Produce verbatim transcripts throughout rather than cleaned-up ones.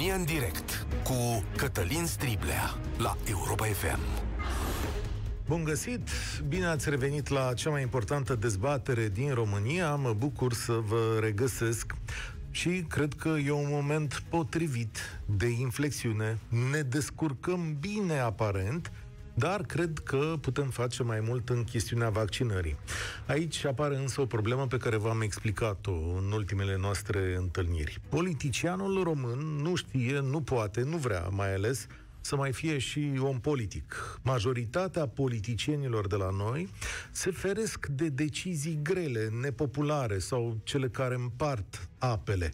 România în direct cu Cătălin Striblea la Europa F M. Bun găsit! Bine ați revenit la cea mai importantă dezbatere din România. Mă bucur să vă regăsesc și cred că e un moment potrivit de inflexiune. Ne descurcăm bine aparent, dar cred că putem face mai mult în chestiunea vaccinării. Aici apare însă o problemă pe care v-am explicat-o în ultimele noastre întâlniri. Politicianul român nu știe, nu poate, nu vrea mai ales să mai fie și om politic. Majoritatea politicienilor de la noi se feresc de decizii grele, nepopulare sau cele care împart apele.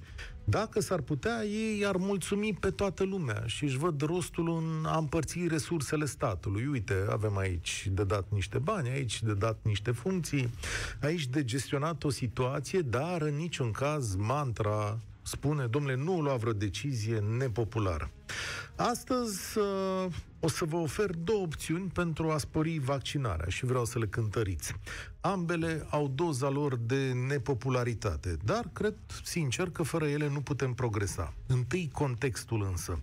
Dacă s-ar putea, ei ar mulțumi pe toată lumea și își văd rostul în a împărți resursele statului. Uite, avem aici de dat niște bani, aici de dat niște funcții, aici de gestionat o situație, dar în niciun caz mantra spune, domnule, nu lua vreo decizie nepopulară. Astăzi uh, o să vă ofer două opțiuni pentru a spori vaccinarea și vreau să le cântăriți. Ambele au doza lor de nepopularitate, dar cred sincer că fără ele nu putem progresa. Întâi contextul însă.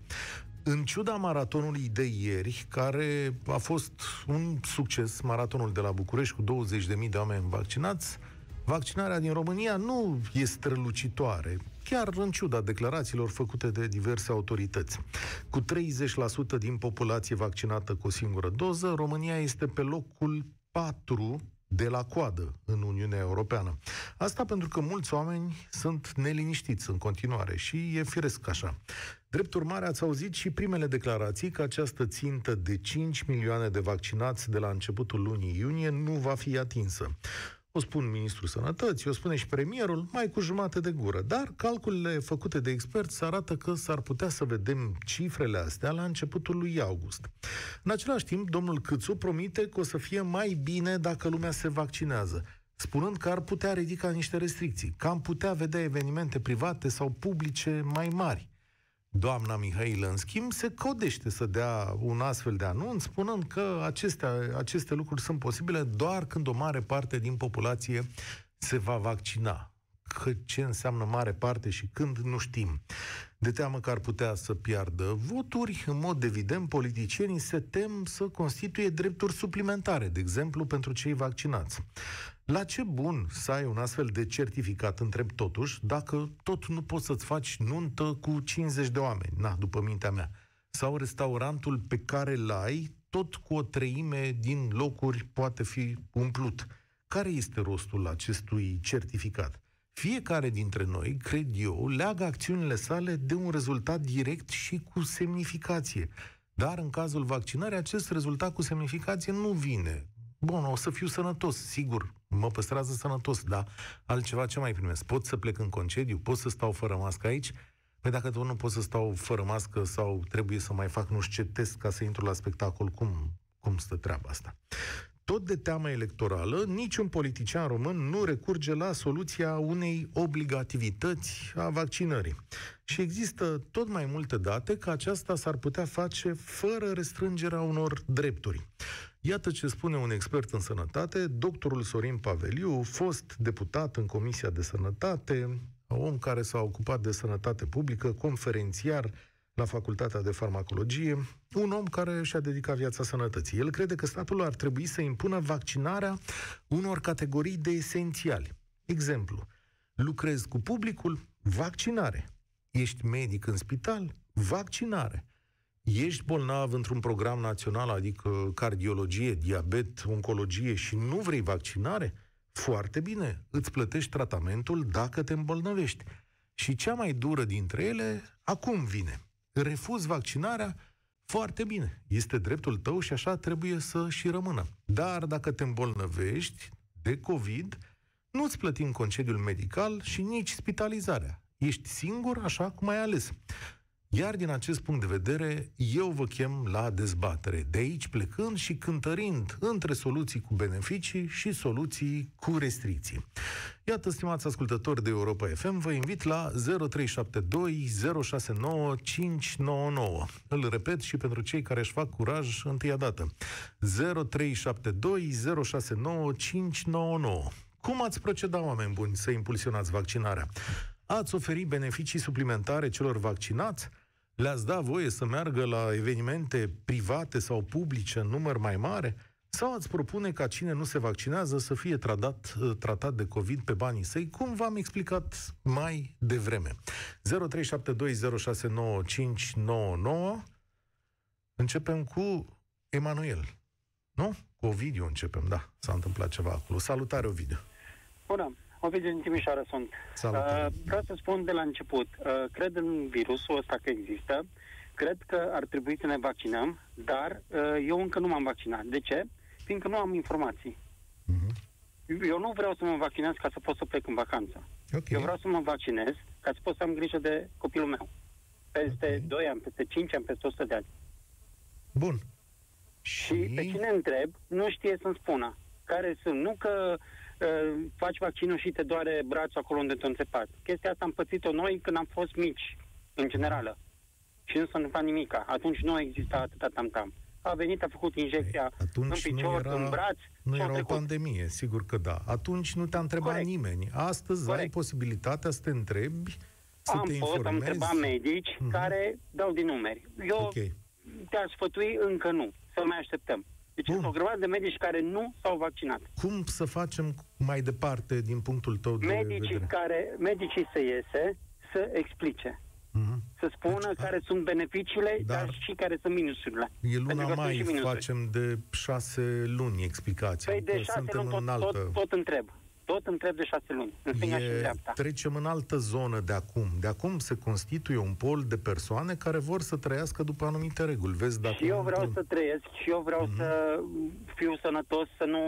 În ciuda maratonului de ieri, care a fost un succes, maratonul de la București cu douăzeci de mii de oameni vaccinați, vaccinarea din România nu e strălucitoare, chiar în ciuda declarațiilor făcute de diverse autorități. Cu treizeci la sută din populație vaccinată cu o singură doză, România este pe locul patru de la coadă în Uniunea Europeană. Asta pentru că mulți oameni sunt neliniștiți în continuare și e firesc așa. Drept urmare, ați auzit și primele declarații că această țintă de cinci milioane de vaccinați de la începutul lunii iunie nu va fi atinsă. O spun ministrul Sănătății, o spune și premierul, mai cu jumate de gură. Dar calculele făcute de experți arată că s-ar putea să vedem cifrele astea la începutul lui august. În același timp, domnul Cîțu promite că o să fie mai bine dacă lumea se vaccinează, spunând că ar putea ridica niște restricții, că am putea vedea evenimente private sau publice mai mari. Doamna Mihailă, în schimb, se codește să dea un astfel de anunț, spunând că acestea, aceste lucruri sunt posibile doar când o mare parte din populație se va vaccina. Că ce înseamnă mare parte și când, nu știm. De teamă că ar putea să piardă voturi, în mod evident, politicienii se tem să constituie drepturi suplimentare, de exemplu, pentru cei vaccinați. La ce bun să ai un astfel de certificat, întreb totuși, dacă tot nu poți să-ți faci nuntă cu cincizeci de oameni, na, după mintea mea, sau restaurantul pe care l-ai, tot cu o treime din locuri poate fi umplut. Care este rostul acestui certificat? Fiecare dintre noi, cred eu, leagă acțiunile sale de un rezultat direct și cu semnificație. Dar în cazul vaccinării, acest rezultat cu semnificație nu vine. Bun, o să fiu sănătos, sigur, mă păstrează sănătos, dar altceva ce mai primesc? Pot să plec în concediu? Pot să stau fără mască aici? Păi dacă tot nu pot să stau fără mască sau trebuie să mai fac nu știu ce test ca să intru la spectacol, cum, cum stă treaba asta? Tot de teamă electorală, niciun politician român nu recurge la soluția unei obligativități a vaccinării. Și există tot mai multe date că aceasta s-ar putea face fără restrângerea unor drepturi. Iată ce spune un expert în sănătate, doctorul Sorin Paveliu, fost deputat în Comisia de Sănătate, om care s-a ocupat de sănătate publică, conferențiar la Facultatea de Farmacologie, un om care și-a dedicat viața sănătății. El crede că statul ar trebui să impună vaccinarea unor categorii de esențiali. Exemplu, lucrezi cu publicul? Vaccinare. Ești medic în spital? Vaccinare. Ești bolnav într-un program național, adică cardiologie, diabet, oncologie și nu vrei vaccinare? Foarte bine, îți plătești tratamentul dacă te îmbolnăvești. Și cea mai dură dintre ele acum vine. Refuz vaccinarea? Foarte bine, este dreptul tău și așa trebuie să și rămână. Dar dacă te îmbolnăvești de COVID, nu-ți plătim concediul medical și nici spitalizarea. Ești singur așa cum ai ales. Iar din acest punct de vedere, eu vă chem la dezbatere. De aici plecând și cântărind între soluții cu beneficii și soluții cu restricții. Iată, stimați ascultători de Europa F M, vă invit la zero trei șapte doi zero șase nouă cinci nouă nouă. Îl repet și pentru cei care își fac curaj întâia dată. zero trei șapte doi zero șase nouă cinci nouă nouă. Cum ați proceda, oameni buni, să impulsionați vaccinarea? Ați oferi beneficii suplimentare celor vaccinați? le-ați da voie să meargă la evenimente private sau publice în număr mai mare? Sau ați propune ca cine nu se vaccinează să fie tratat, tratat de COVID pe banii săi, cum v-am explicat mai devreme? zero trei șapte doi zero șase nouă cinci nouă nouă. Începem cu Emanuel, nu? Cu Ovidiu începem, da. S-a întâmplat ceva acolo. Salutare, Ovidiu! Bună! Ovidiu din Timișoara sunt. Uh, vreau să spun de la început. Uh, cred în virusul ăsta că există. Cred că ar trebui să ne vaccinăm, dar uh, eu încă nu m-am vaccinat. De ce? Fiindcă nu am informații. Uh-huh. Eu nu vreau să mă vaccinez ca să pot să plec în vacanță. Okay. Eu vreau să mă vaccinez ca să pot să am grijă de copilul meu. Peste okay. doi ani, peste cinci ani, peste o sută de ani. Bun. Și pe cine întreb, nu știe să-mi spună care sunt. Nu că uh, faci vaccinul și te doare brațul acolo unde te-a înțepat. Chestia asta am pățit-o noi când am fost mici, în generală. Și nu s-a întâmplat nimica. Atunci nu exista atâta tam-tam. A venit, a făcut injecția în picior, era, în braț. Nu era o pandemie, sigur că da. Atunci nu te-a întrebat Corect. nimeni. Astăzi Corect. ai posibilitatea să te întrebi, să am te informezi. Am întrebat medici mm-hmm. care dau din numeri. Eu okay. te-aș sfătui, încă nu. Să mai așteptăm. Deci sunt o grămadă de medici care nu s-au vaccinat. Cum să facem mai departe din punctul tău de medicii vedere? Care, medicii să iese, să explice. Mm-hmm. Să spună deci, care a... sunt beneficiile, dar... dar și care sunt minusurile. E luna mai, facem de șase luni explicația. Păi de șase luni tot, în altă... tot, tot întreb. Tot întreb de șase luni. În stânga și în dreapta. Trecem în altă zonă de acum. De acum se constituie un pol de persoane care vor să trăiască după anumite reguli. Vezi, dacă și eu vreau într-un... să trăiesc și eu vreau mm-hmm. să fiu sănătos, să nu...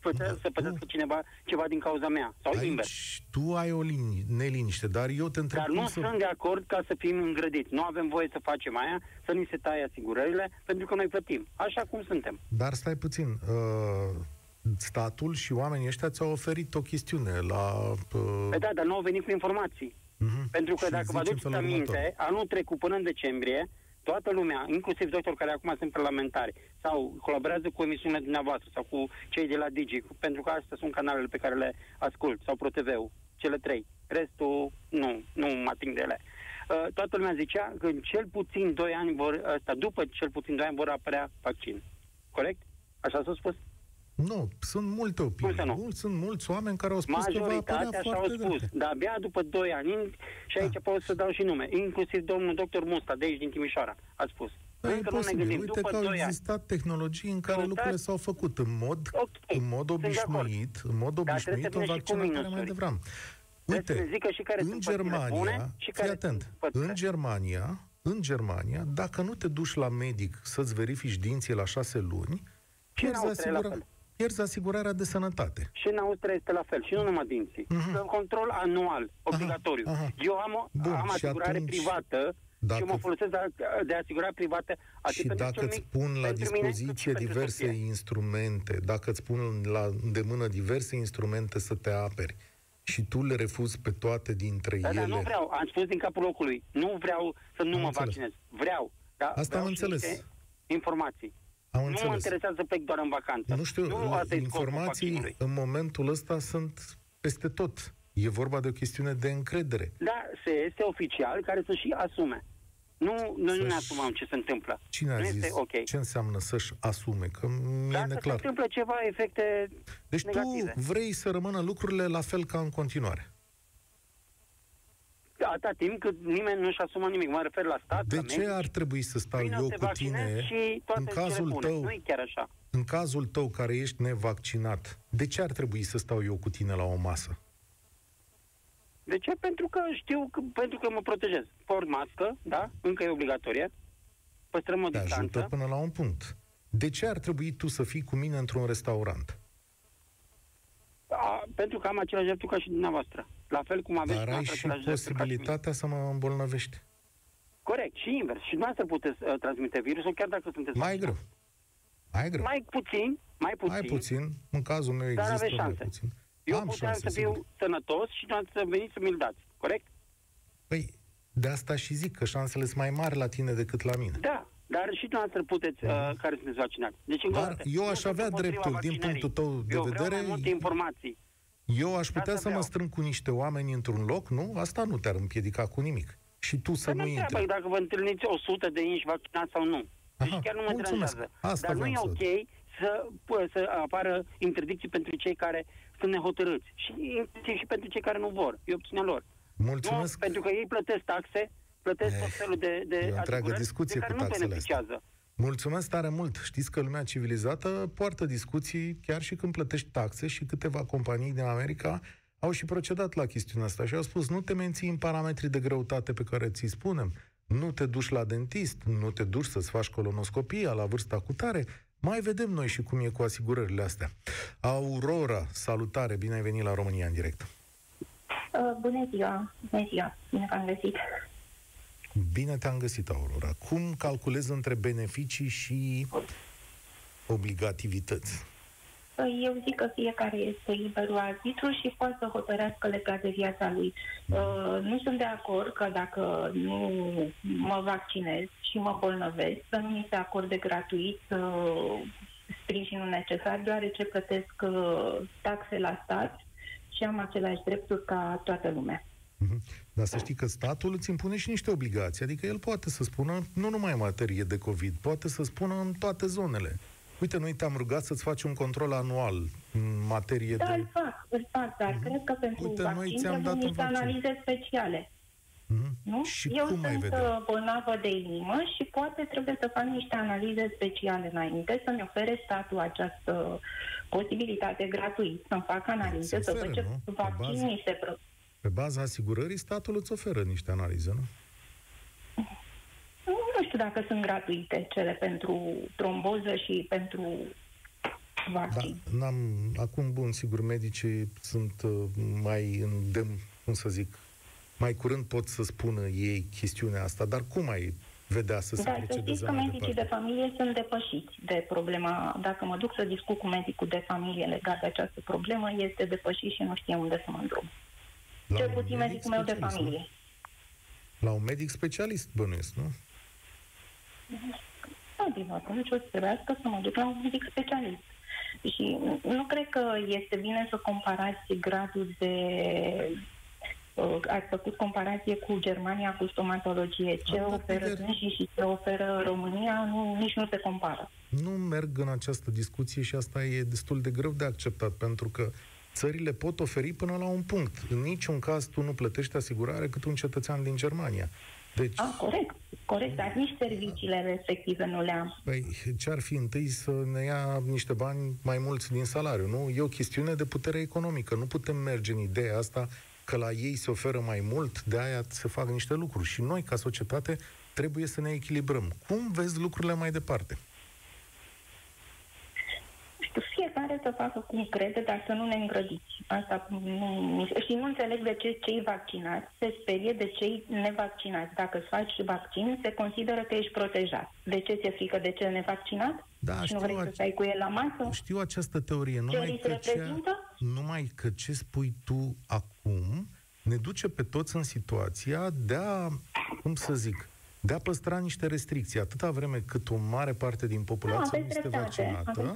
Pățe, să pățească cineva ceva din cauza mea. Sau aici, invers. Tu ai o lini, neliniște, dar eu te întreb. Dar nu să... sunt de acord ca să fim îngrădiți. Nu avem voie să facem aia, să ni se taie asigurările, pentru că noi plătim. Așa cum suntem. Dar stai puțin. Uh, statul și oamenii ăștia ți-au oferit o chestiune la... Uh... Păi da, dar nu au venit cu informații. Uh-huh. Pentru că și dacă vă aduceți aminte, anul trecut până în decembrie, toată lumea, inclusiv doctori care acum sunt parlamentari sau colaborează cu emisiunea dumneavoastră sau cu cei de la Digi, pentru că astea sunt canalele pe care le ascult, sau ProTV-ul, cele trei. Restul, nu, nu mă ating de ele. Uh, toată lumea zicea că în cel puțin doi ani vor, asta, după cel puțin doi ani vor apărea vaccin. Corect? Așa s-a spus? Nu, sunt multe opinii. Nu? Sunt mulți oameni care au spus majoritatea că va apărea foarte spus, dar abia după doi ani, și aici da. pot să dau și nume, inclusiv domnul doctor Musta, de aici din Timișoara, a spus. Da, e posibil. Ne Uite după că au existat ani. tehnologii în care Căutați? lucrurile s-au făcut în mod, okay. în mod obișnuit, în mod obișnuit, o vaccinare mai devreme. Uite, zică și care în Germania, și care atent, în Germania, în Germania, dacă nu te duci la medic să-ți verifici dinții la șase luni, pierzi asigurarea. Pierzi asigurarea de sănătate. Și în Austria este la fel, și nu numai dinții. Uh-huh. Control anual, obligatoriu. Aha, aha. Eu am, o, Bun, am asigurare atunci, privată dacă... și mă folosesc de, de asigurare privată. Și dacă îți pun la dispoziție mine, diverse instrumente, dacă îți pun la îndemână diverse instrumente să te aperi și tu le refuzi pe toate dintre da, ele... Dar nu vreau, am spus din capul locului, nu vreau să nu am mă înțeles. vaccinez. Vreau, dar Asta vreau am înțeles. informații. Am nu înțeles. mă interesează, plec doar în vacanță. Nu știu, nu informații în momentul ăsta sunt peste tot. E vorba de o chestiune de încredere. Da, se este oficial care să și asume. Nu, noi nu ne asumăm ce se întâmplă. Cine a zis okay. ce înseamnă să-și asume? Că mi-e neclar. Dacă se întâmplă ceva, efecte deci negative. Tu vrei să rămână lucrurile la fel ca în continuare. Atâta timp cât nimeni nu-și asumă nimic. Mă refer la stat. De la ce medici? Ar trebui să stau Prin eu cu tine și în cazul tău? Nu-i chiar așa. În cazul tău care ești nevaccinat, de ce ar trebui să stau eu cu tine la o masă? De ce? Pentru că știu, că, pentru că mă protejez. Port mască, da? Încă e obligatorie. Păstrăm o Te distanță. Ajută până la un punct. De ce ar trebui tu să fii cu mine într-un restaurant? A, pentru că am același dreptul ca și dumneavoastră. La fel cum aveți... Dar ai și posibilitatea să mă îmbolnăvești. Corect, și invers. Și dumneavoastră puteți uh, transmite virusul, chiar dacă sunteți... Mai greu. Mai greu. Mai puțin, mai puțin. Mai puțin. În cazul meu există mai șanse. puțin. Eu Am puteam șanse, să fiu sigur. sănătos și dumneavoastră să veniți să mi-l dați. Corect? Păi, de asta și zic, că șansele sunt mai mari la tine decât la mine. Da. Dar și dumneavoastră puteți, uh, care sunteți vaccinați. Deci, Dar eu aș avea dreptul, din punctul tău de eu vedere... Eu multe informații. Eu aș putea să, să mă strâng cu niște oameni într-un loc, nu? Asta nu te-ar împiedica cu nimic. și tu să nu intri. Dar dacă vă întâlniți o sută de inși vaccinați sau nu. Deci chiar nu mă interesează. Dar nu e ok să, să apară interdicții pentru cei care sunt nehotărâți. Și, și pentru cei care nu vor. E opțiunea lor. Mulțumesc. Nu, pentru că ei plătesc taxe, plătesc tot felul de, de asigurări de care nu beneficiază. Mulțumesc tare mult! Știți că lumea civilizată poartă discuții chiar și când plătești taxe și câteva companii din America au și procedat la chestiunea asta și au spus nu te menții în parametrii de greutate pe care ți-i spunem, nu te duci la dentist, nu te duci să-ți faci colonoscopia la vârsta cutare, mai vedem noi și cum e cu asigurările astea. Aurora, salutare! Bine ai venit la România în direct! Uh, bună ziua! Bună ziua! Bine v-am găsit! Bine te-am găsit, Aurora. Cum calculezi între beneficii și obligativități? Eu zic că fiecare este liberul arbitru și poate să hotărească legat de viața lui. Uh, nu sunt de acord că dacă nu mă vaccinez și mă bolnăvesc, să nu mi se acorde gratuit uh, sprijinul necesar, deoarece plătesc uh, taxe la stat și am același drepturi ca toată lumea. Dar să știi că statul îți impune și niște obligații. Adică el poate să spună, nu numai în materie de COVID, poate să spună în toate zonele. Uite, noi te-am rugat să-ți faci un control anual în materie da, de... Da, îl fac, îl fac, dar mm-hmm. cred că pentru Uite, vaccin trebuie niște analize speciale. Mm-hmm. Nu? Și eu cum sunt bolnavă de inimă și poate trebuie să fac niște analize speciale înainte să-mi ofere statul această posibilitate gratuit, să-mi fac analize, da, să văd ce vaccin mi se propune. Pe baza asigurării, statul îți oferă niște analize, nu? Nu știu dacă sunt gratuite cele pentru tromboză și pentru vaccin. Da, n-am, acum, bun, sigur, medicii sunt mai îndemn, cum să zic, mai curând pot să spună ei chestiunea asta, dar cum ai vedea să se da, să știți că medicii de, de familie sunt depășiți de problema. Dacă mă duc să discut cu medicul de familie legat de această problemă, este depășit și nu știe unde să mă îndrum. Cel puțin medicul meu de familie. Nu? La un medic specialist bănuiesc, nu? Nu, din atunci o să trebuiască să mă duc la un medic specialist. Și nu cred că este bine să comparați gradul de... Ați făcut comparație cu Germania, cu stomatologie. Ce Am oferă Dânșii și ce oferă România, nu, nici nu se compară. Nu merg în această discuție și asta e destul de greu de acceptat, pentru că țările pot oferi până la un punct. În niciun caz tu nu plătești asigurare cât un cetățean din Germania. Deci... A, corect, corect, dar nici serviciile respective nu le-am. Păi, ce-ar fi întâi să ne ia niște bani mai mulți din salariu, nu? E o chestiune de putere economică. Nu putem merge în ideea asta că la ei se oferă mai mult, de aia se fac niște lucruri. Și noi, ca societate, trebuie să ne echilibrăm. Cum vezi lucrurile mai departe? Fiecare să facă cum crede, dar să nu ne îngrădiți. Asta nu... Și nu înțeleg de ce cei vaccinați se sperie de cei nevaccinați. Dacă îți faci vaccin, se consideră că ești protejat. De ce ți-e frică de cel nevaccinat? Da, și nu vrei a... să stai cu el la masă? Știu această teorie. Numai că, cea... Numai că ce spui tu acum ne duce pe toți în situația de a, cum să zic, de a păstra niște restricții. Atâta vreme cât o mare parte din populație nu este vaccinată,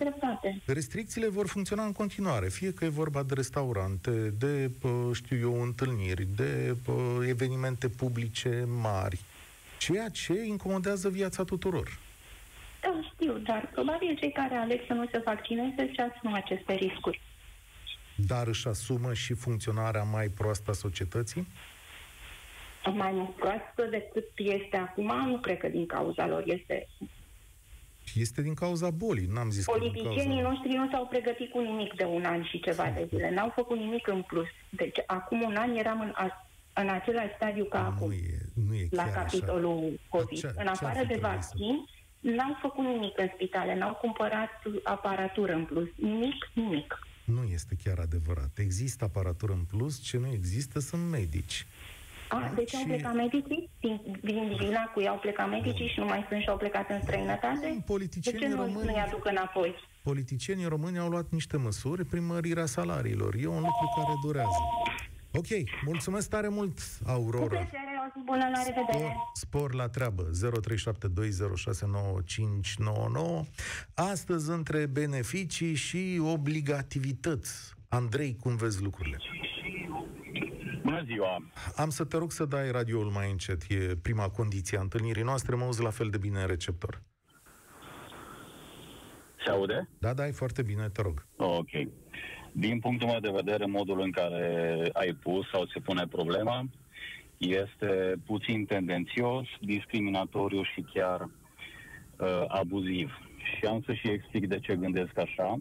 restricțiile vor funcționa în continuare. Fie că e vorba de restaurante, de, știu eu, întâlniri, de evenimente publice mari. Ceea ce incomodează viața tuturor. Da, știu, dar probabil cei care aleg să nu se vaccineze și asumă aceste riscuri. Dar își asumă și funcționarea mai proastă a societății? Mai proastă decât este acum, nu cred că din cauza lor este... Este din cauza bolii, n-am zis. Politicienii cauza... noștri nu s-au pregătit cu nimic de un an și ceva de zile, n-au făcut nimic în plus. Deci acum un an eram în, a... în același stadiu ca nu acum, e, nu e la capitolul așa. COVID. Ce, în afară de vaccin, n-au făcut nimic în spitale, n-au cumpărat aparatură în plus, nimic, nimic. Nu este chiar adevărat. Există aparatură în plus, ce nu există sunt medici. A, deci și... au plecat medicii? Din, din Vinacu i-au plecat medicii și nu mai sunt și au plecat în străinătate? Politicienii de ce nu români... îi aduc înapoi? Politicienii români au luat niște măsuri prin mărirea salariilor. E un lucru care durează. Ok, mulțumesc tare mult, Aurora. Cu plăcere, o zi bună, la revedere. Spor la treabă, zero trei șapte doi zero șase nouă cinci nouă nouă. Astăzi, între beneficii și obligativități. Andrei, cum vezi lucrurile? Bună ziua! Am să te rog să dai radioul mai încet. E prima condiție a întâlnirii noastre. Mă auzi la fel de bine în receptor. Se aude? Da, da, e foarte bine, te rog. Ok. Din punctul meu de vedere, modul în care ai pus sau se pune problema este puțin tendențios, discriminatoriu și chiar uh, abuziv. Și am să și explic de ce gândesc așa.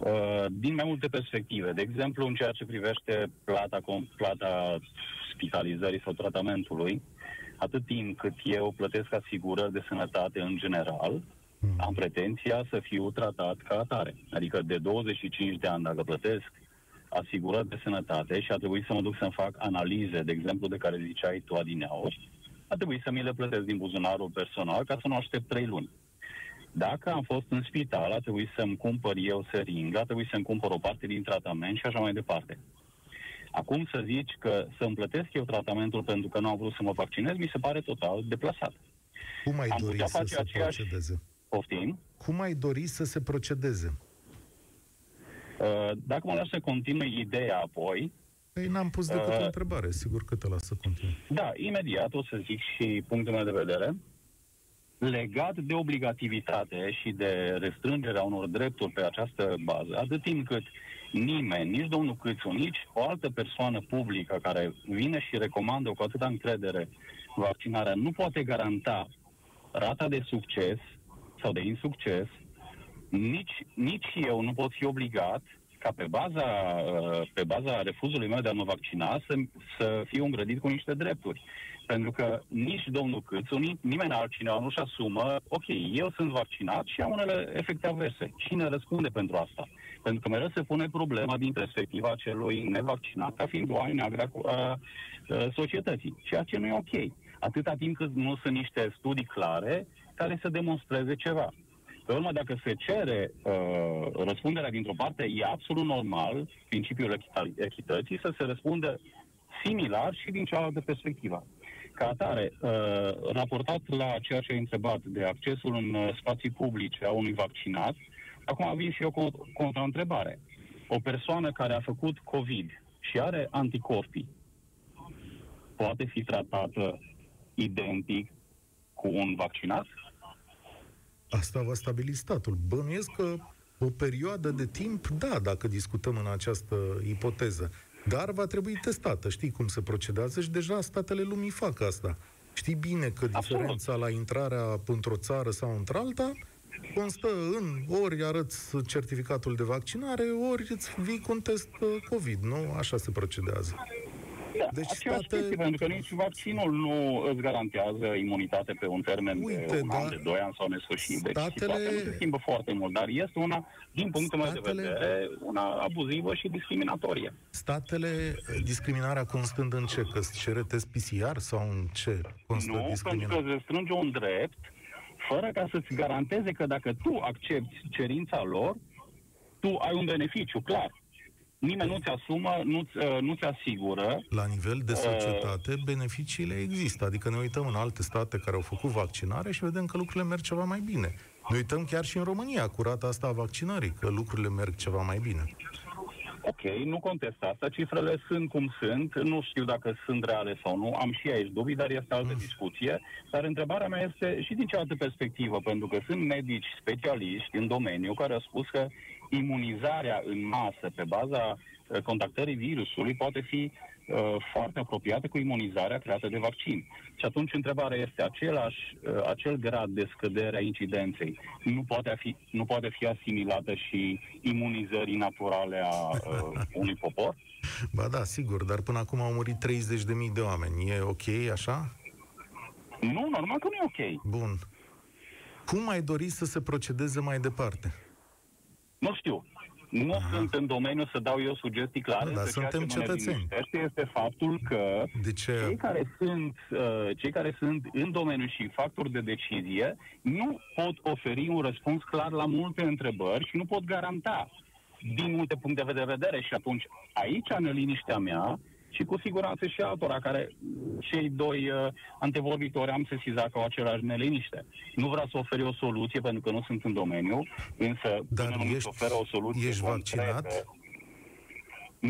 Uh, din mai multe perspective. De exemplu, în ceea ce privește plata, plata spitalizării sau tratamentului, atât timp cât eu plătesc asigurări de sănătate în general, am pretenția să fiu tratat ca atare. Adică de douăzeci și cinci de ani, dacă plătesc asigurări de sănătate și a trebuit să mă duc să-mi fac analize, de exemplu, de care ziceai tu adineauri, a trebuit să mi le plătesc din buzunarul personal ca să nu aștept trei luni. Dacă am fost în spital, a trebuit să-mi cumpăr eu seringă, a trebuit să-mi cumpăr o parte din tratament și așa mai departe. Acum să zici că să-mi plătesc eu tratamentul pentru că nu am vrut să mă vaccinez, mi se pare total deplasat. Cum ai dori să se aceeași... procedeze? Poftim. Cum ai dori să se procedeze? Dacă mă las să continui ideea apoi... Păi n-am pus decât uh, o întrebare, sigur că te las să continui. Da, imediat o să zic și punctul meu de vedere. Legat de obligativitate și de restrângerea unor drepturi pe această bază, atât timp cât nimeni, nici domnul Cîțu, nici o altă persoană publică care vine și recomandă cu atâta încredere vaccinarea, nu poate garanta rata de succes sau de insucces, nici, nici eu nu pot fi obligat ca pe baza, pe baza refuzului meu de a mă vaccina să, să fiu îngrădit cu niște drepturi. Pentru că nici domnul Cîțu, nimeni altcineva nu-și asumă, ok, eu sunt vaccinat și am unele efecte adverse. Cine răspunde pentru asta? Pentru că mereu se pune problema din perspectiva celui nevaccinat ca fiind oaie neagră a societății, ceea ce nu e ok. Atâta timp cât nu sunt niște studii clare care să demonstreze ceva. Pe urmă, dacă se cere uh, răspunderea dintr-o parte, e absolut normal, principiul echității, să se răspundă similar și din cealaltă perspectivă. Ca atare, uh, raportat la ceea ce ai întrebat de accesul în spații publice a unui vaccinat, acum vin și eu cu o contraîntrebare. O persoană care a făcut COVID și are anticorpii poate fi tratată identic cu un vaccinat? Asta va stabili statul. Bănuiesc că o perioadă de timp, da, dacă discutăm în această ipoteză. Dar va trebui testată. Știi cum se procedează și deja statele lumii fac asta. Știi bine că diferența Absolut. La intrarea într-o țară sau într-alta constă în ori arăți certificatul de vaccinare, ori îți vii cu un test COVID, nu? Așa se procedează. Da, deci state... chestii, pentru că nici vaccinul nu îți garantează imunitate pe un termen Uite, de un da, an, de doi ani sau nesfârșit. Deci statele... nu se schimbă foarte mult, dar este una, din punctul statele... meu de vedere, una abuzivă și discriminatorie. Statele, discriminarea constând în ce? Că îți cere test P C R sau în ce constă Nu, discriminarea? Pentru că îți strânge un drept fără ca să-ți garanteze că dacă tu accepti cerința lor, tu ai un beneficiu, clar. Nimeni nu-ți asumă, nu-ți, nu-ți asigură. La nivel de societate, beneficiile există. Adică ne uităm în alte state care au făcut vaccinare și vedem că lucrurile merg ceva mai bine. Ne uităm chiar și în România, cu rata asta a vaccinării, că lucrurile merg ceva mai bine. Ok, nu contest asta. Cifrele sunt cum sunt. Nu știu dacă sunt reale sau nu. Am și aici dubii, dar este altă mm. discuție. Dar întrebarea mea este și din cealaltă perspectivă, pentru că sunt medici specialiști în domeniu care au spus că imunizarea în masă pe baza contactării virusului poate fi uh, foarte apropiată cu imunizarea creată de vaccin. Și atunci întrebarea este același, uh, acel grad de scădere a incidenței nu poate fi, nu poate fi asimilată și imunizării naturale a uh, unui popor? Ba da, sigur, dar până acum au murit treizeci de mii de oameni. E ok așa? Nu, normal că nu e ok. Bun. Cum ai dori să se procedeze mai departe? Nu știu. Nu Aha. sunt în domeniu să dau eu sugestii clare. Da, suntem cetățeni. Este faptul că de ce? cei, care sunt, uh, cei care sunt în domeniu și factori de decizie nu pot oferi un răspuns clar la multe întrebări și nu pot garanta din multe puncte de vedere. Și atunci aici, în liniștea mea, și cu siguranță și altora, care cei doi uh, antevorbitori am sesizat că au același neliniște. Nu vreau să oferi o soluție, pentru că nu sunt în domeniu, însă... Dar nu îți oferă o soluție. Ești vaccinat?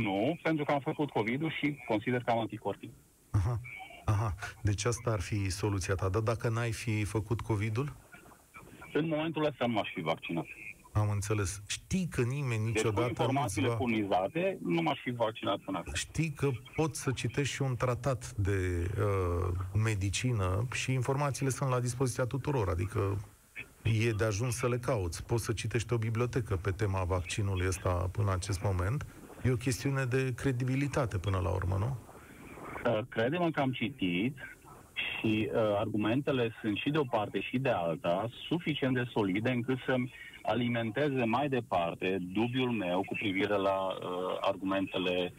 Nu, pentru că am făcut COVID-ul și consider că am anticorpii. Aha, aha. Deci asta ar fi soluția ta. Dar dacă n-ai fi făcut COVID-ul? În momentul ăsta nu aș fi vaccinat. Am înțeles. Știi că nimeni niciodată... Deci cu informațiile va... furnizate, nu m-aș fi vaccinat până acum. Știi că poți să citești și un tratat de uh, medicină și informațiile sunt la dispoziția tuturor, adică e de ajuns să le cauți. Poți să citești o bibliotecă pe tema vaccinului ăsta până acest moment. E o chestiune de credibilitate până la urmă, nu? Uh, credem că am citit și uh, argumentele sunt și de o parte și de alta suficient de solide încât să-mi alimenteze mai departe dubiul meu cu privire la uh, argumentele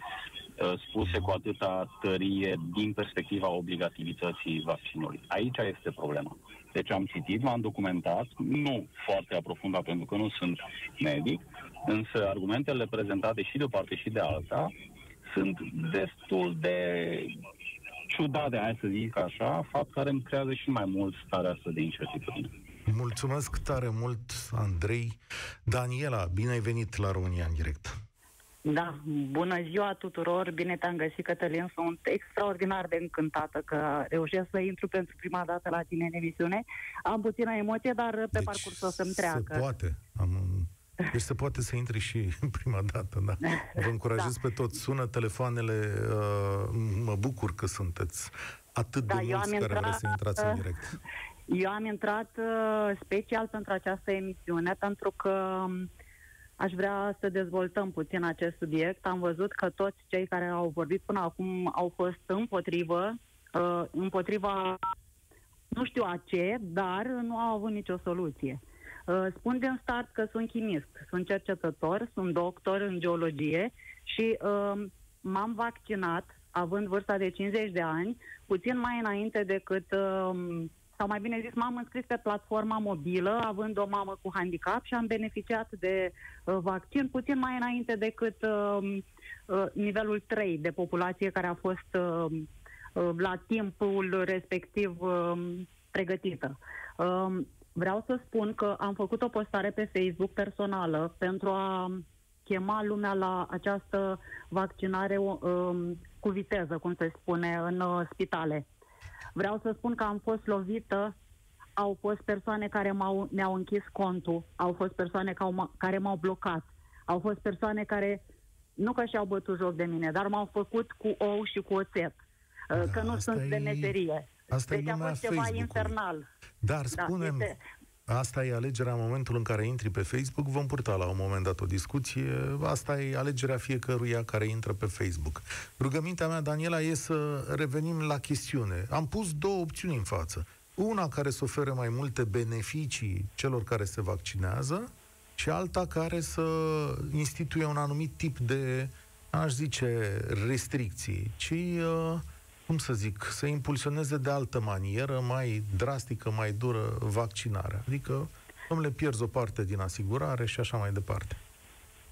uh, spuse cu atâta tărie din perspectiva obligativității vaccinului. Aici este problema. Deci am citit, m-am documentat, nu foarte aprofundat pentru că nu sunt medic, însă argumentele prezentate și de o parte și de alta sunt destul de ciudate, hai să zic așa, fapt care îmi creează și mai mult starea asta de incertitudine. Mulțumesc tare mult, Andrei. Daniela, bine ai venit la România în direct. Da, bună ziua tuturor, bine te-am găsit, Cătălin, sunt extraordinar de încântată că reușesc să intru pentru prima dată la tine în emisiune. Am puțină emoție, dar pe deci parcurs o să-mi treacă. Se poate, am... Deci se poate să intri și prima dată, da. Vă încurajez da. Pe toți, sună telefoanele, uh, mă bucur că sunteți atât da, de mulți care intrat, vreți să intrați în direct. Eu am intrat uh, special pentru această emisiune, pentru că aș vrea să dezvoltăm puțin acest subiect. Am văzut că toți cei care au vorbit până acum au fost împotrivă, uh, împotriva nu știu a ce, dar nu au avut nicio soluție. Uh, spun din start că sunt chimist, sunt cercetător, sunt doctor în geologie și uh, m-am vaccinat, având vârsta de cincizeci de ani, puțin mai înainte decât... Uh, sau mai bine zis, m-am înscris pe platforma mobilă, având o mamă cu handicap și am beneficiat de uh, vaccin puțin mai înainte decât uh, uh, nivelul trei de populație care a fost uh, uh, la timpul respectiv uh, pregătită. Uh, vreau să spun că am făcut o postare pe Facebook personală pentru a chema lumea la această vaccinare uh, cu viteză, cum se spune, în uh, spitale. Vreau să spun că am fost lovită, au fost persoane care m-au, mi-au închis contul, au fost persoane care m-au blocat, au fost persoane care, nu că și-au bătut joc de mine, dar m-au făcut cu ou și cu oțet, da, că nu sunt e... de meserie. Asta deci a fost ceva infernal. Dar spunem, da, este... asta e alegerea în momentul în care intri pe Facebook, vom purta la un moment dat o discuție, asta e alegerea fiecăruia care intră pe Facebook. Rugămintea mea, Daniela, e să revenim la chestiune. Am pus două opțiuni în față. Una care să ofere mai multe beneficii celor care se vaccinează și alta care să instituie un anumit tip de, aș zice, restricții, ci... Uh, cum să zic, să impulsioneze de altă manieră, mai drastică, mai dură vaccinarea. Adică, domnule, pierzi o parte din asigurare și așa mai departe.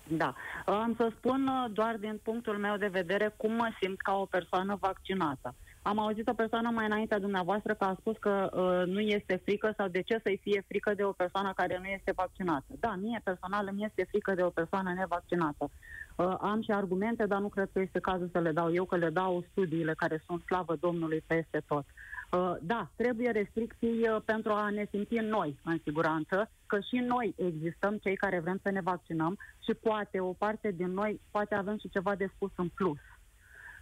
Da. Am să spun doar din punctul meu de vedere cum mă simt ca o persoană vaccinată. Am auzit o persoană mai înaintea dumneavoastră că a spus că uh, nu este frică sau de ce să-i fie frică de o persoană care nu este vaccinată. Da, mie personal îmi este frică de o persoană nevaccinată. Uh, am și argumente, dar nu cred că este cazul să le dau eu, că le dau studiile care sunt, slavă Domnului, peste tot. Uh, da, trebuie restricții uh, pentru a ne simți noi în siguranță, că și noi existăm, cei care vrem să ne vaccinăm și poate o parte din noi, poate avem și ceva de spus în plus.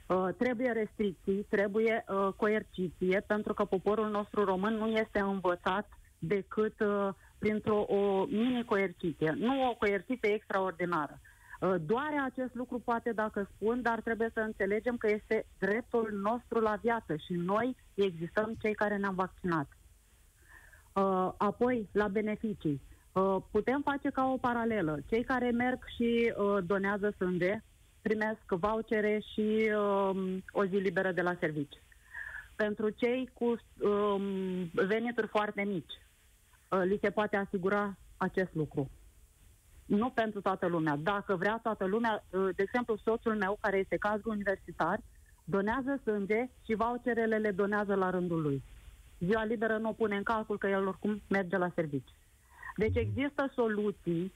Uh, trebuie restricții, trebuie uh, coerciție, pentru că poporul nostru român nu este învățat decât uh, printr-o mini-coerciție, nu o coerciție extraordinară. Uh, doare acest lucru, poate, dacă spun, dar trebuie să înțelegem că este dreptul nostru la viață și noi existăm cei care ne-am vaccinat. Uh, apoi, la beneficii. Uh, putem face ca o paralelă. Cei care merg și uh, donează sânge primesc vouchere și um, o zi liberă de la servici. Pentru cei cu um, venituri foarte mici, uh, li se poate asigura acest lucru. Nu pentru toată lumea. Dacă vrea toată lumea, uh, de exemplu, soțul meu, care este cadru universitar, donează sânge și voucherele le donează la rândul lui. Ziua liberă nu o pune în calcul, că el oricum merge la servici. Deci există soluții,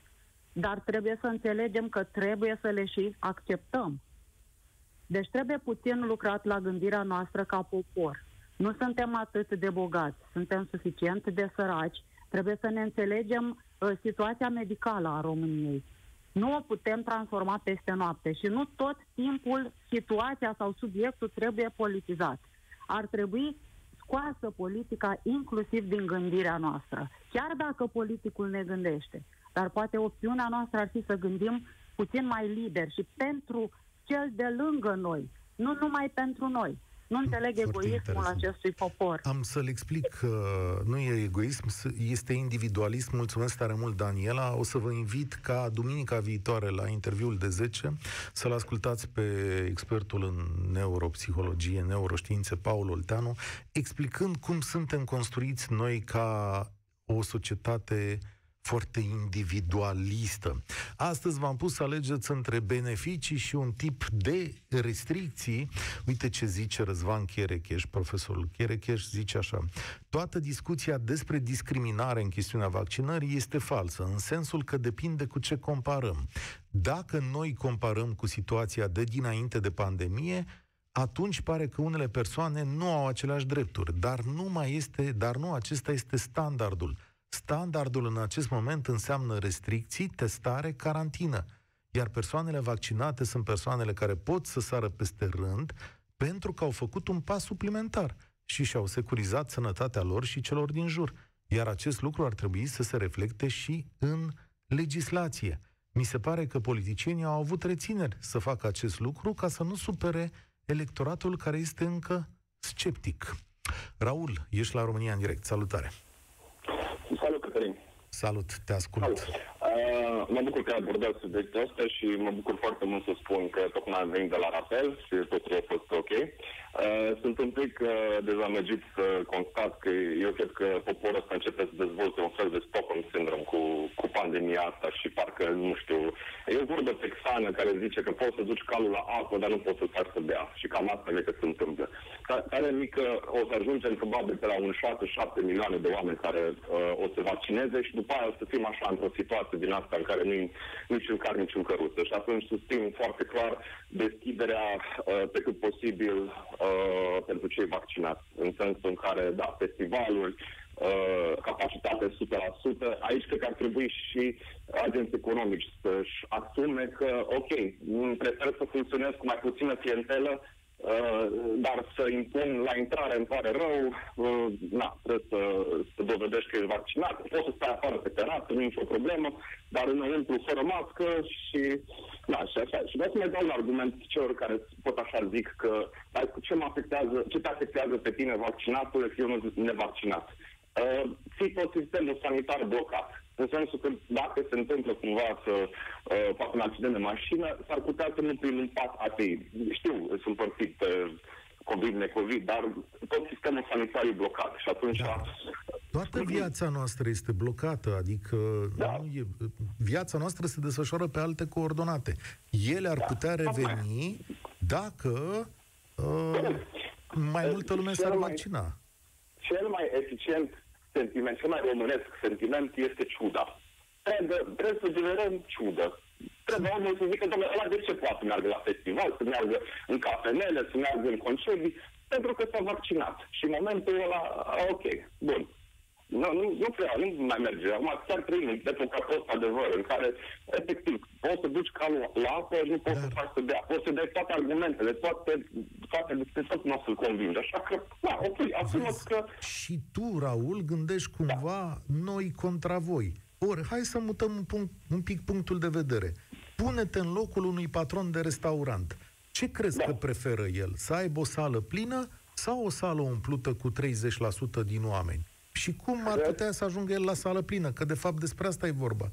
dar trebuie să înțelegem că trebuie să le și acceptăm. Deci trebuie puțin lucrat la gândirea noastră ca popor. Nu suntem atât de bogați, suntem suficient de săraci. Trebuie să ne înțelegem uh, situația medicală a României. Nu o putem transforma peste noapte și nu tot timpul situația sau subiectul trebuie politizat. Ar trebui scoasă politica inclusiv din gândirea noastră, chiar dacă politicul ne gândește. Dar poate opțiunea noastră ar fi să gândim puțin mai liber și pentru cel de lângă noi, nu numai pentru noi. Nu înțeleg egoismul acestui popor. Am să-l explic. Nu e egoism, este individualism. Mulțumesc tare mult, Daniela. O să vă invit ca duminica viitoare la interviul de zece să-l ascultați pe expertul în neuropsihologie, neuroștiințe, Paul Olteanu, explicând cum suntem construiți noi ca o societate foarte individualistă. Astăzi v-am pus să alegeți între beneficii și un tip de restricții. Uite ce zice Răzvan Chirecheș, profesorul Chirecheș, zice așa: toată discuția despre discriminare în chestiunea vaccinării este falsă, în sensul că depinde cu ce comparăm. Dacă noi comparăm cu situația de dinainte de pandemie, atunci pare că unele persoane nu au aceleași drepturi, dar nu mai este, dar nu acesta este standardul. Standardul în acest moment înseamnă restricții, testare, carantină. Iar persoanele vaccinate sunt persoanele care pot să sară peste rând pentru că au făcut un pas suplimentar și și-au securizat sănătatea lor și celor din jur. Iar acest lucru ar trebui să se reflecte și în legislație. Mi se pare că politicienii au avut rețineri să facă acest lucru ca să nu supere electoratul care este încă sceptic. Raul, ești la România în direct. Salutare! Salut, Cătălin! Salut, te ascult! Salut. Uh, mă bucur că ai abordat subiectul ăsta și mă bucur foarte mult să spun că tocmai am venit de la rapel și totul a fost ok. Uh, sunt un pic uh, dezamăgit să constat că eu cred că poporul ăsta începe să dezvolte un fel de Stockholm Syndrome cu, cu pandemia asta și parcă, nu știu, e o vorbă texană care zice că poți să duci calul la apă, dar nu poți să-l faci să bea. Și cam asta e că se întâmplă. Tare mică o să ajungem probabil pe la un șase șapte milioane de oameni care uh, o să vaccineze și după aia o să fim așa într-o situație din asta în care nu-i niciun car, niciun căruță. Și atunci susțin foarte clar deschiderea uh, pe cât posibil uh, pentru cei vaccinați. În sensul în care, da, festivaluri, Uh, capacitate o sută la sută. Aici cred că ar trebui și agenți economici să-și asume că, ok, prefer să funcționez cu mai puțină clientelă, uh, dar să impun la intrare, îmi pare rău, uh, na, trebuie să, să dovedești că ești vaccinat, poți să stai afară pe terasă, nu e nicio problemă, dar înăuntru fără mască și, na, și așa. Și vreau să mai dau un argument celor care pot așa zic că, dar ce mă afectează, ce te afectează pe tine vaccinatul, că eu nu nevaccinat? Uh, fii tot sistemul sanitar blocat. În sensul că dacă se întâmplă cumva să uh, fac un accident de mașină, s-ar putea să nu prin un pat atei. Știu, sunt părțit pe uh, COVID-necovid, dar tot sistemul sanitar e blocat. Și atunci... Da. Toată viața noastră este blocată, adică da. nu e, viața noastră se desfășoară pe alte coordonate. Ele ar da. putea reveni dacă uh, mai multă lume s-ar vaccina. Cel mai eficient sentiment, cel mai românesc sentiment este ciuda. Trebuie, trebuie să generăm ciudă. Trebuie omul să zică, domnule, ăla de ce poate să meargă la festival, să meargă în cafenele, să meargă în concedii, pentru că s-a vaccinat. Și în momentul ăla, ok, bun. Nu, nu, nu prea, nu mai merge. Acum chiar trăim în epoca post-adevăr, în care, efectiv, poți să duci calul la apă, nu poți să faci să bea. Poți să dai toate argumentele, toate, toate, tot nu o să-l convingi. Așa că, da, ok, afirmă că... Și tu, Raul, gândești cumva da. noi contra voi. Ori, hai să mutăm un, punct, un pic punctul de vedere. Pune-te în locul unui patron de restaurant. Ce crezi da. că preferă el? Să aibă o sală plină sau o sală umplută cu treizeci la sută din oameni? Și cum ar putea să ajungă el la sală plină? Că de fapt despre asta e vorba.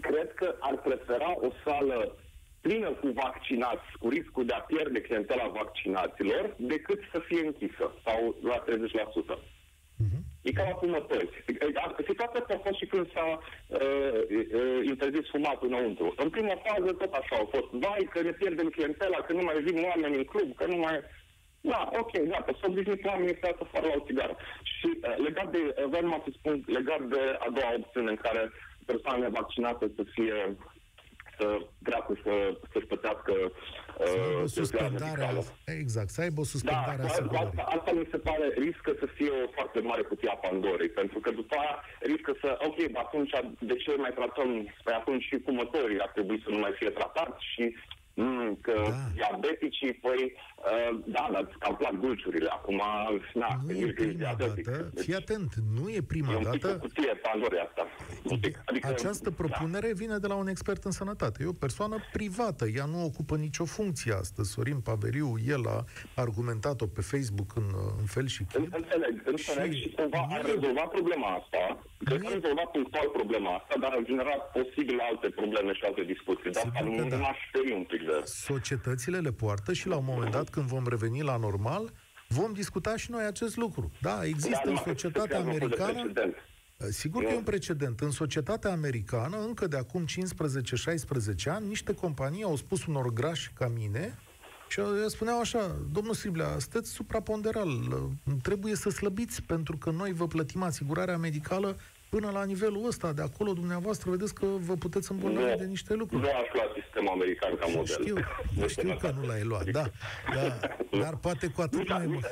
Cred că ar prefera o sală plină cu vaccinați, cu riscul de a pierde clientela vaccinaților, decât să fie închisă sau la treizeci la sută. Uh-huh. E ca la fumători. Situația asta a fost și când s-a uh, uh, interzis fumatul înăuntru. În prima fază tot așa a fost. Vai, că ne pierdem clientela, că nu mai vin oameni în club, că nu mai... Da, ok, gata, s-au obișnuit oamenii să iasă afară la o țigară. Și uh, legat de, vreau numai să spun, legat de a doua opțiune în care persoanele vaccinate să fie, să treacă să, să-și pătească Să aibă suspendarea. Exact, să aibă suspendarea. Da, asta, asta mi se pare, riscă să fie o foarte mare cutie a Pandorei, pentru că după aia riscă să, ok, dar atunci de ce mai tratăm, pe atunci și cumătorii ar trebui să nu mai fie tratați și mm, că da. diabeticii, păi, uh, da, dar s-au plat dulciurile, acum, na, nu e prima dată, deci, fii atent, nu e prima e dată. E o cutie Pandorei asta. Adică, această propunere da. vine de la un expert în sănătate. E o persoană privată, ea nu ocupă nicio funcție astăzi. Sorin Paveliu, el a argumentat-o pe Facebook în, în fel și chip. Înțeleg, înțeleg și, și cumva a rezolvat problema asta, că a rezolvat punctual problema asta, dar a generat posibil alte probleme și alte discuții. Dar asta nu da. m-aș speri un pic de... Societățile le poartă și la un moment dat, când vom reveni la normal, vom discuta și noi acest lucru. Da, există da, în societatea americană... Sigur că e un precedent. În societatea americană, încă de acum cincisprezece șaisprezece ani, niște companii au spus unor grași ca mine și spuneau așa: domnul Striblea, sunteți supraponderal, trebuie să slăbiți pentru că noi vă plătim asigurarea medicală până la nivelul ăsta, de acolo dumneavoastră vedeți că vă puteți îmbolnăvi de niște lucruri. Nu aș lua sistemul american ca model. Știu, știu că nu l-ai luat, da. Dar, dar poate cu atât mai mult.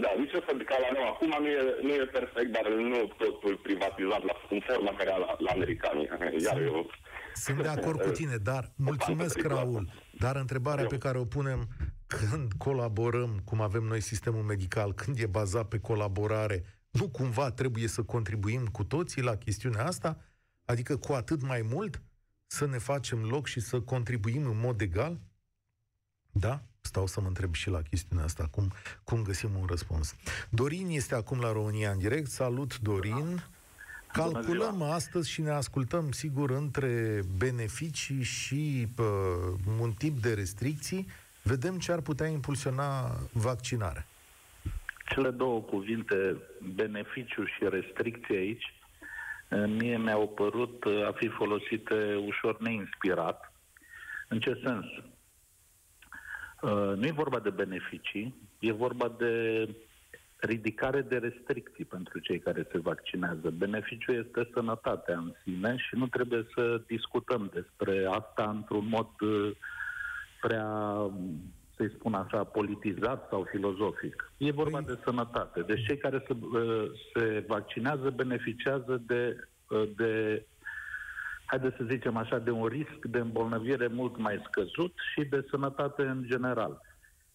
Da, nici o sindicală nu. Acum nu e, nu e perfect, dar nu totul privatizat la cum ferma care la, la americani. Iar eu... Sunt de acord cu tine, dar mulțumesc, Raul. Dar întrebarea pe care o punem când colaborăm, cum avem noi sistemul medical, când e bazat pe colaborare, nu cumva trebuie să contribuim cu toții la chestiunea asta? Adică cu atât mai mult să ne facem loc și să contribuim în mod egal? Da? Stau să mă întreb și la chestiunea asta, cum, cum găsim un răspuns. Dorin este acum la România în direct. Salut, Dorin! Calculăm astăzi și ne ascultăm, sigur, între beneficii și uh, un tip de restricții. Vedem ce ar putea impulsiona vaccinarea. Cele două cuvinte, beneficiu și restricție, aici, mie mi-au părut a fi folosite ușor neinspirat. În ce sens? Nu e vorba de beneficii, e vorba de ridicare de restricții pentru cei care se vaccinează. Beneficiul este sănătatea în sine și nu trebuie să discutăm despre asta într-un mod prea, să-i spun așa, politizat sau filozofic. E vorba de sănătate. Deci cei care se, se vaccinează beneficiază de... de haideți să zicem așa, de un risc de îmbolnăvire mult mai scăzut și de sănătate în general.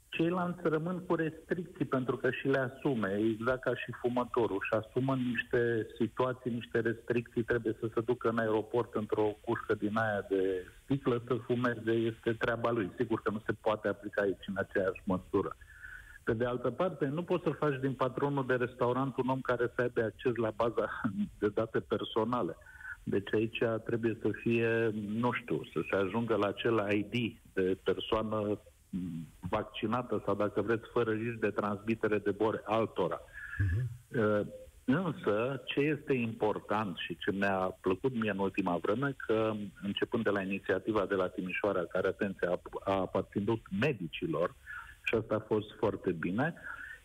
Ceilalți rămân cu restricții pentru că și le asume, exact ca și fumătorul, și asumă niște situații, niște restricții, trebuie să se ducă în aeroport într-o cușcă din aia de sticlă să fumeze, este treaba lui. Sigur că nu se poate aplica aici în aceeași măsură. Pe de altă parte, nu poți să faci din patronul de restaurant un om care să aibă acces la baza de date personale. Deci aici trebuie să fie, nu știu, să se ajungă la acel I D de persoană vaccinată sau, dacă vreți, fără risc de transmitere de boli altora. Uh-huh. Însă, ce este important și ce mi-a plăcut mie în ultima vreme, că începând de la inițiativa de la Timișoara, care, atenție, a aparținut medicilor, și asta a fost foarte bine,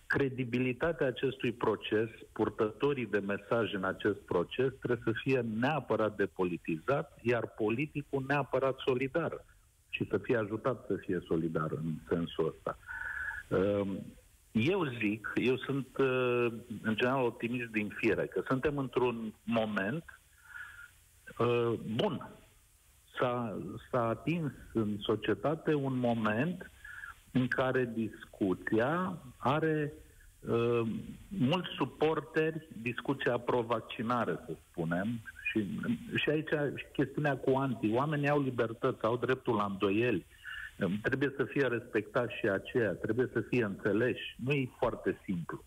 credibilitatea acestui proces, purtătorii de mesaj în acest proces trebuie să fie neapărat depolitizat, iar politicul neapărat solidar și să fie ajutat să fie solidar în sensul ăsta. Eu zic, eu sunt în general optimist din fire, că suntem într-un moment bun. S-a, s-a atins în societate un moment în care discuția are uh, mulți suporteri, discuția pro-vaccinare, să spunem, și, și aici chestiunea cu anti. Oamenii au libertăți, au dreptul la îndoieli, uh, trebuie să fie respectați și aceea, trebuie să fie înțeleși. Nu e foarte simplu.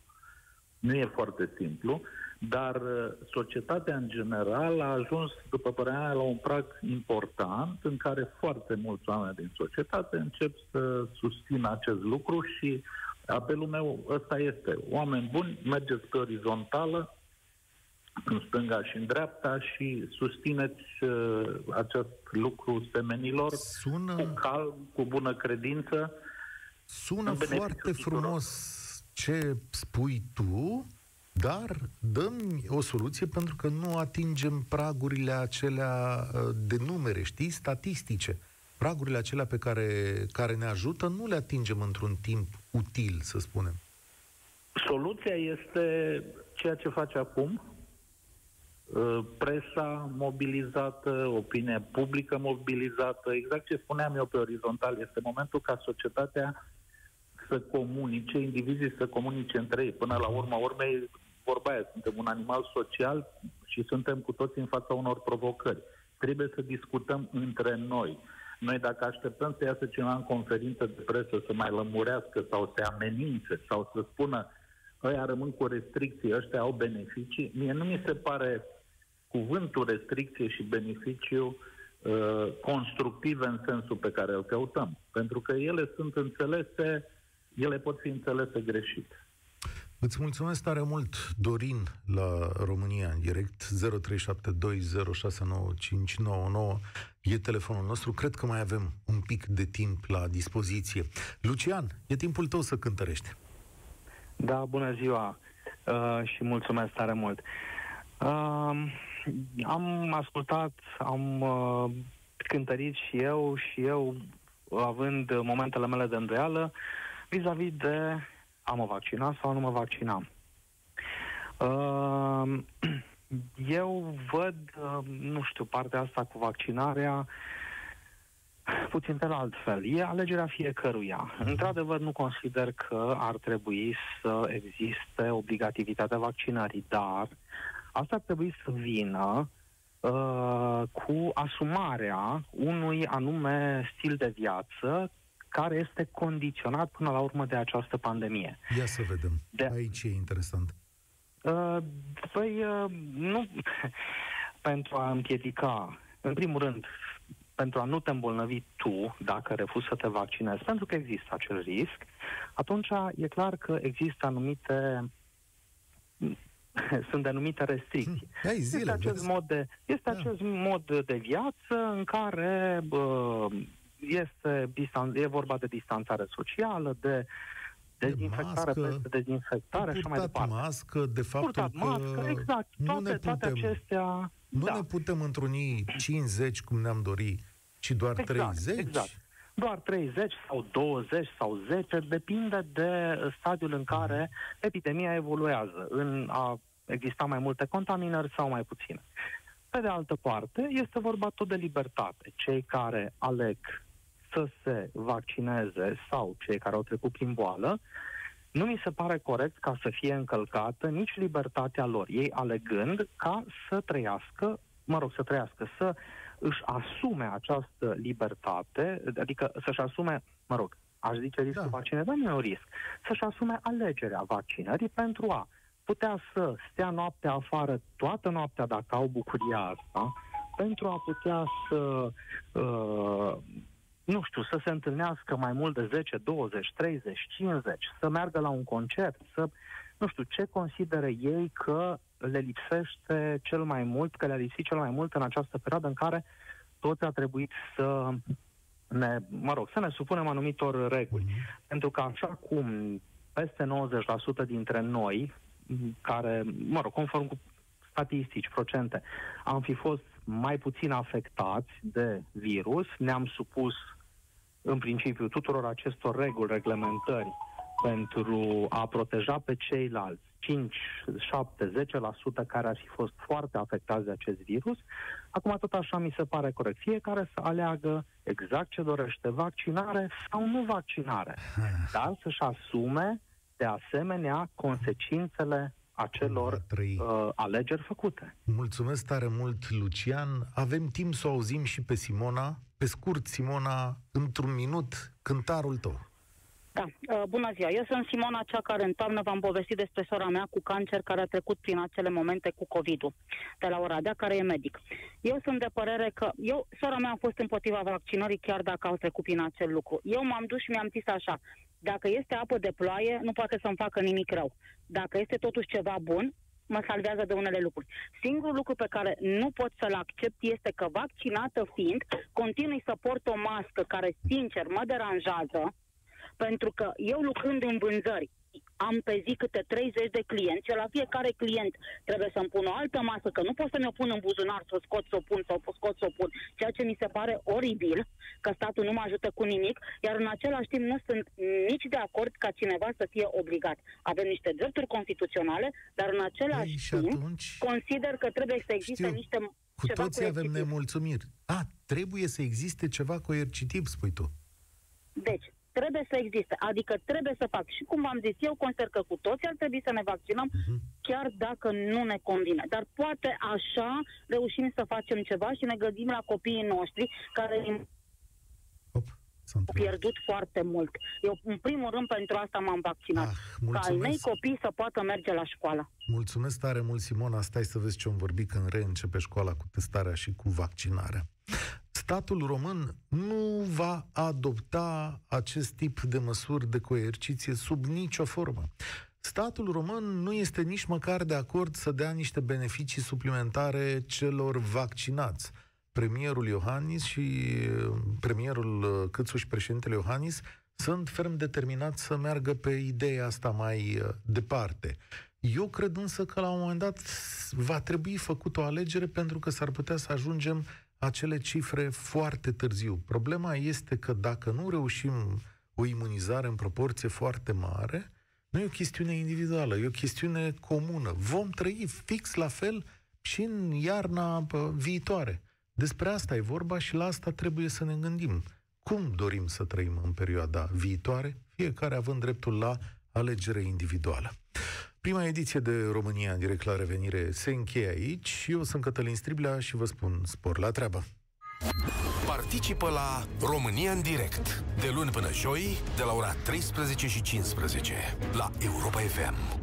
Nu e foarte simplu, dar uh, societatea în general a ajuns, după părerea mea, la un prag important în care foarte mulți oameni din societate încep să susțină acest lucru și apelul meu ăsta este: oameni buni, mergeți pe orizontală, în stânga și în dreapta, și susțineți uh, acest lucru semenilor Sună... cu calm, cu bună credință. Sună foarte frumos ce spui tu, dar dăm o soluție pentru că nu atingem pragurile acelea de numere, știi, statistice. pragurile acelea pe care, care ne ajută nu le atingem într-un timp util, să spunem. Soluția este ceea ce face acum. Presa mobilizată, opinia publică mobilizată, exact ce spuneam eu pe orizontal, este momentul ca societatea să comunice, indivizii să comunice între ei. Până la urma urmei, vorba aia, suntem un animal social și suntem cu toții în fața unor provocări. Trebuie să discutăm între noi. Noi dacă așteptăm să iasă cineva în conferință de presă să mai lămurească sau să amenințe sau să spună ăia rămân cu restricții, ăștia au beneficii, mie nu mi se pare cuvântul restricție și beneficiu uh, constructive în sensul pe care îl căutăm. Pentru că ele sunt înțelese, ele pot fi înțelese greșit. Îți mulțumesc tare mult, Dorin, la România în direct. zero trei șapte doi zero șase nouă cinci nouă nouă e telefonul nostru. Cred că mai avem un pic de timp la dispoziție. Lucian, e timpul tău să cântărești. Da, bună ziua uh, și mulțumesc tare mult. Uh, am ascultat, am uh, cântărit și eu, și eu, având momentele mele de îndoială, vis-a-vis de a mă vaccina sau nu mă vaccina. Uh, eu văd, uh, nu știu, partea asta cu vaccinarea puțin pe la altfel. E alegerea fiecăruia. Într-adevăr, nu consider că ar trebui să existe obligativitatea vaccinării, dar asta ar trebui să vină uh, cu asumarea unui anume stil de viață care este condiționat până la urmă de această pandemie. Ia să vedem. De... Aici e interesant. Uh, păi, uh, nu... pentru a împiedica, în primul rând, pentru a nu te îmbolnăvi tu, dacă refuzi să te vaccinezi, pentru că există acel risc, atunci e clar că există anumite... sunt denumite restricții. Hai, zile, este acest, vezi? mod de, este acest da. mod de viață în care... Uh, Este, e vorba de distanțare socială, de dezinfectare, de mască, peste dezinfectare și mai departe. Mască, de faptul mască, că exact, toate, nu ne putem, toate acestea, nu da. ne putem întruni cincizeci cum ne-am dorit, ci doar exact, treizeci. Exact. Doar treizeci sau douăzeci sau zece, depinde de stadiul în care epidemia evoluează, în a exista mai multe contaminări sau mai puține. Pe de altă parte, este vorba tot de libertate. Cei care aleg să se vaccineze sau cei care au trecut prin boală, nu mi se pare corect ca să fie încălcată nici libertatea lor. Ei alegând ca să trăiască, mă rog, să trăiască, să își asume această libertate, adică să-și asume, mă rog, aș zice riscul da. vaccinării, dar nu e un risc, să-și asume alegerea vaccinării pentru a putea să stea noaptea afară toată noaptea dacă au bucuria asta, pentru a putea să, uh, nu știu, să se întâlnească mai mult de zece, douăzeci, treizeci, cincizeci, să meargă la un concert, să, nu știu, ce consideră ei că le lipsește cel mai mult, că le-a lipsit cel mai mult în această perioadă în care toți a trebuit să ne, mă rog, să ne supunem anumitor reguli. Mm-hmm. Pentru că așa cum peste nouăzeci la sută dintre noi, care, mă rog, conform cu statistici, procente, am fi fost mai puțin afectați de virus, ne-am supus în principiu tuturor acestor reguli, reglementări pentru a proteja pe ceilalți cinci, șapte, zece la sută care ar fi fost foarte afectați de acest virus. Acum tot așa mi se pare corect. Fiecare să aleagă exact ce dorește, vaccinare sau nu vaccinare, dar să-și asume de asemenea consecințele acelor uh, alegeri făcute. Mulțumesc tare mult, Lucian. Avem timp să o auzim și pe Simona. Pe scurt, Simona, într-un minut, cântarul tău. Da, uh, bună ziua. Eu sunt Simona, cea care în toamnă v-am povestit despre sora mea cu cancer, care a trecut prin acele momente cu COVID-ul, de la Oradea, care e medic. Eu sunt de părere că... eu, sora mea a fost împotriva vaccinării, chiar dacă au trecut prin acel lucru. Eu m-am dus și mi-am zis așa: dacă este apă de ploaie, nu poate să-mi facă nimic rău. Dacă este totuși ceva bun, mă salvează de unele lucruri. Singurul lucru pe care nu pot să-l accept este că, vaccinată fiind, continui să port o mască care, sincer, mă deranjează, pentru că eu, lucrând în vânzări, am pe zi câte treizeci de clienți. Eu la fiecare client trebuie să-mi pun o altă masă, că nu pot să mi-o pun în buzunar, să o scot, să o pun, să o scot, să o pun. Ceea ce mi se pare oribil, că statul nu mă ajută cu nimic, iar în același timp nu sunt nici de acord ca cineva să fie obligat. Avem niște drepturi constituționale, dar în același Ei, timp atunci... consider că trebuie să existe Știu. niște... Cu ceva toții avem nemulțumiri. A, trebuie să existe ceva coercitiv, spui tu. Deci, trebuie să existe. Adică trebuie să fac. Și cum v-am zis, eu consider că cu toții ar trebui să ne vaccinăm, uh-huh. chiar dacă nu ne convine. Dar poate așa reușim să facem ceva și ne gândim la copiii noștri care... Au pierdut foarte mult. Eu, în primul rând, pentru asta m-am vaccinat. Ah, ca ai mei copii să poată merge la școală. Mulțumesc tare mult, Simona. Stai să vezi ce-am vorbit când reîncepe școala cu testarea și cu vaccinarea. Statul român nu va adopta acest tip de măsuri de coerciție sub nicio formă. Statul român nu este nici măcar de acord să dea niște beneficii suplimentare celor vaccinați. Premierul Iohannis și premierul Cîțu și președintele Iohannis sunt ferm determinați să meargă pe ideea asta mai departe. Eu cred însă că la un moment dat va trebui făcut o alegere, pentru că s-ar putea să ajungem acele cifre foarte târziu. Problema este că dacă nu reușim o imunizare în proporție foarte mare, nu e o chestiune individuală, e o chestiune comună. Vom trăi fix la fel și în iarna viitoare. Despre asta e vorba și la asta trebuie să ne gândim. Cum dorim să trăim în perioada viitoare, fiecare având dreptul la alegere individuală. Prima ediție de România în direct la revenire se încheie aici. Eu sunt Cătălin Striblea și vă spun spor la treabă. Participă la România în direct de luni până joi, de la ora treisprezece și cincisprezece la Europa F M.